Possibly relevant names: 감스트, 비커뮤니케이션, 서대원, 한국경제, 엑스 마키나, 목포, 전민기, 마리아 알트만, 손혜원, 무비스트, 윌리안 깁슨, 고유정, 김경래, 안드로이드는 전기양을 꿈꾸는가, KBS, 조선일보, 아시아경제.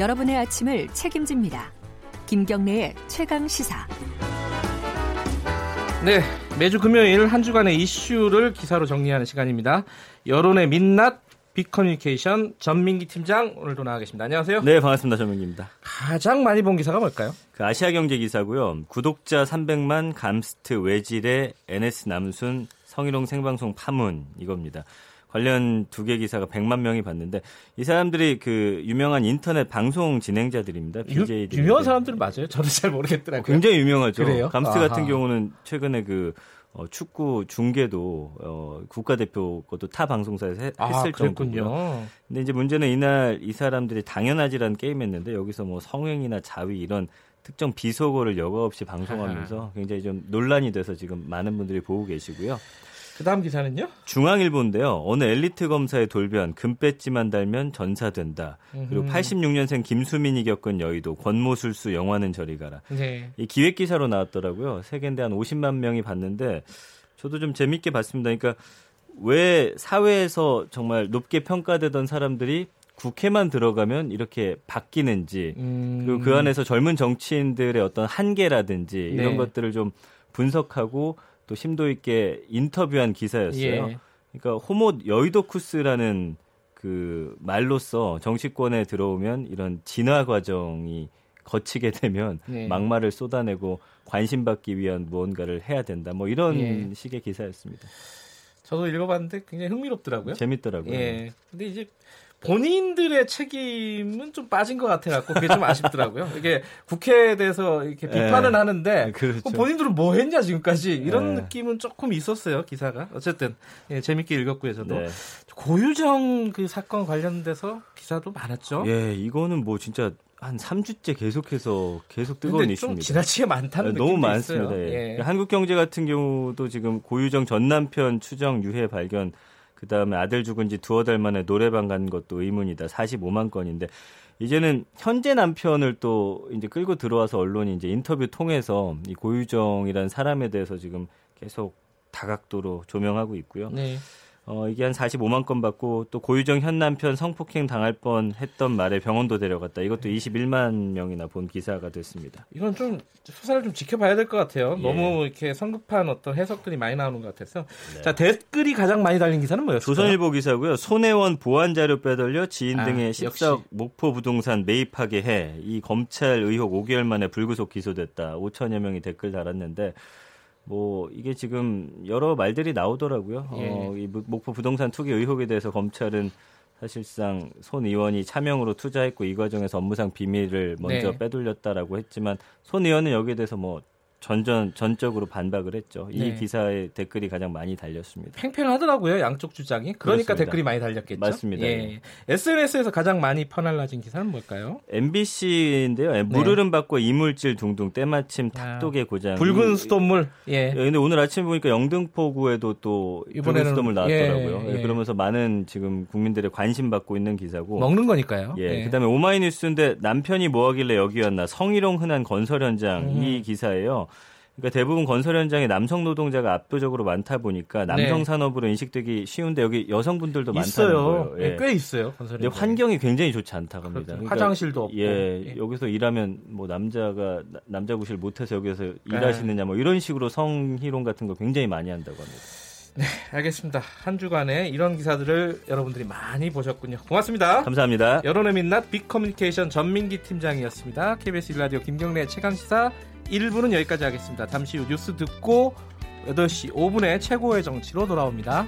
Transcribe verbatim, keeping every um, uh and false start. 여러분의 아침을 책임집니다. 김경래의 최강시사. 네, 매주 금요일 한 주간의 이슈를 기사로 정리하는 시간입니다. 여론의 민낯, 비커뮤니케이션 전민기 팀장 오늘도 나와 계십니다. 안녕하세요. 네, 반갑습니다. 전민기입니다. 가장 많이 본 기사가 뭘까요? 그 아시아경제 기사고요. 구독자 삼백만 감스트 외질의 엔에스 남순 성희롱 생방송 파문 이겁니다. 관련 두 개 기사가 백만 명이 봤는데 이 사람들이 그 유명한 인터넷 방송 진행자들입니다. 비제이들. 유명한 사람들 맞아요? 저는 잘 모르겠더라고요. 굉장히 유명하죠. 그래요? 감스트 아하. 같은 경우는 최근에 그 어, 축구 중계도 어, 국가대표 것도 타 방송사에서 해, 아, 했을 정도고요. 근데 이제 문제는 이날 이 사람들이 당연하지라는 게임했는데 여기서 뭐 성행이나 자위 이런 특정 비속어를 여과 없이 방송하면서 굉장히 좀 논란이 돼서 지금 많은 분들이 보고 계시고요. 그 다음 기사는요? 중앙일보인데요. 어느 엘리트 검사의 돌변, 금배지만 달면 전사된다. 으흠. 그리고 팔십육년생 김수민이 겪은 여의도, 권모술수 영화는 저리 가라. 네. 이 기획기사로 나왔더라고요. 세계인데 한 오십만 명이 봤는데 저도 좀 재밌게 봤습니다. 그러니까 왜 사회에서 정말 높게 평가되던 사람들이 국회만 들어가면 이렇게 바뀌는지 음. 그리고 그 안에서 젊은 정치인들의 어떤 한계라든지 이런 네. 것들을 좀 분석하고 또 심도 있게 인터뷰한 기사였어요. 예. 그러니까 호모 여의도쿠스라는 그 말로써 정치권에 들어오면 이런 진화 과정이 거치게 되면 예. 막말을 쏟아내고 관심받기 위한 무언가를 해야 된다. 뭐 이런 예. 식의 기사였습니다. 저도 읽어봤는데 굉장히 흥미롭더라고요. 재밌더라고요. 예. 근데 이제 본인들의 책임은 좀 빠진 것 같아갖고 그게 좀 아쉽더라고요. 이게 국회에 대해서 이렇게 비판을 네, 하는데 그렇죠. 본인들은 뭐 했냐 지금까지 이런 네. 느낌은 조금 있었어요 기사가. 어쨌든 예, 재밌게 읽었고요 저도. 네. 고유정 그 사건 관련돼서 기사도 많았죠. 예, 이거는 뭐 진짜 한 삼 주째 계속해서 계속 뜨거운 이슈입니다. 좀 지나치게 많다는 네, 느낌도 너무 많습니다. 있어요. 예. 예. 한국경제 같은 경우도 지금 고유정 전 남편 추정 유해 발견. 그다음에 아들 죽은 지 두어 달 만에 노래방 간 것도 의문이다. 사십오만 건인데 이제는 현재 남편을 또 이제 끌고 들어와서 언론이 이제 인터뷰 통해서 이 고유정이라는 사람에 대해서 지금 계속 다각도로 조명하고 있고요. 네. 어, 이게 한 사십오만 건 받고 또 고유정 현 남편 성폭행 당할 뻔 했던 말에 병원도 데려갔다. 이것도 이십일만 명이나 본 기사가 됐습니다. 이건 좀 수사를 좀 지켜봐야 될 것 같아요. 예. 너무 이렇게 성급한 어떤 해석들이 많이 나오는 것 같아서. 네. 자, 댓글이 가장 많이 달린 기사는 뭐였어요? 조선일보 기사고요. 손혜원 보안 자료 빼돌려 지인 아, 등의 십사억 목포 부동산 매입하게 해. 이 검찰 의혹 오개월 만에 불구속 기소됐다. 오천여 명이 댓글 달았는데 뭐 이게 지금 여러 말들이 나오더라고요. 예. 어, 이 목포 부동산 투기 의혹에 대해서 검찰은 사실상 손 의원이 차명으로 투자했고 이 과정에서 업무상 비밀을 먼저 네. 빼돌렸다라고 했지만 손 의원은 여기에 대해서 뭐 전전 전적으로 반박을 했죠. 이 네. 기사에 댓글이 가장 많이 달렸습니다. 팽팽하더라고요 양쪽 주장이. 그러니까 그렇습니다. 댓글이 많이 달렸겠죠. 맞습니다. 예. 에스엔에스에서 가장 많이 퍼날라진 기사는 뭘까요? 엠비씨인데요. 네. 물 흐름 밖과 이물질 둥둥 때마침 탁독의 고장. 아, 붉은 수돗물. 예. 그런데 오늘 아침 보니까 영등포구에도 또 붉은 수돗물 나왔더라고요. 예. 예. 그러면서 많은 지금 국민들의 관심 받고 있는 기사고. 먹는 거니까요. 예. 예. 그다음에 오마이뉴스인데 남편이 뭐하길래 여기 왔나 성희롱 흔한 건설 현장 음. 이 기사예요. 그러니까 대부분 건설 현장에 남성 노동자가 압도적으로 많다 보니까 남성 산업으로 네. 인식되기 쉬운데 여기 여성분들도 많다는 거예요. 예. 꽤 있어요. 건설 현장. 환경이 굉장히 좋지 않다고 합니다. 그러니까, 화장실도 없고. 예, 예. 여기서 일하면 뭐 남자가 남자 구실 못해서 여기서 네. 일하시느냐 뭐 이런 식으로 성희롱 같은 거 굉장히 많이 한다고 합니다. 네, 알겠습니다. 한 주간에 이런 기사들을 여러분들이 많이 보셨군요. 고맙습니다. 감사합니다. 여론의 민낯 비커뮤니케이션 전민기 팀장이었습니다. 케이비에스 일 라디오 김경래 최강시사 일 부는 여기까지 하겠습니다. 잠시 후 뉴스 듣고 여덟 시 오 분에 최고의 정치로 돌아옵니다.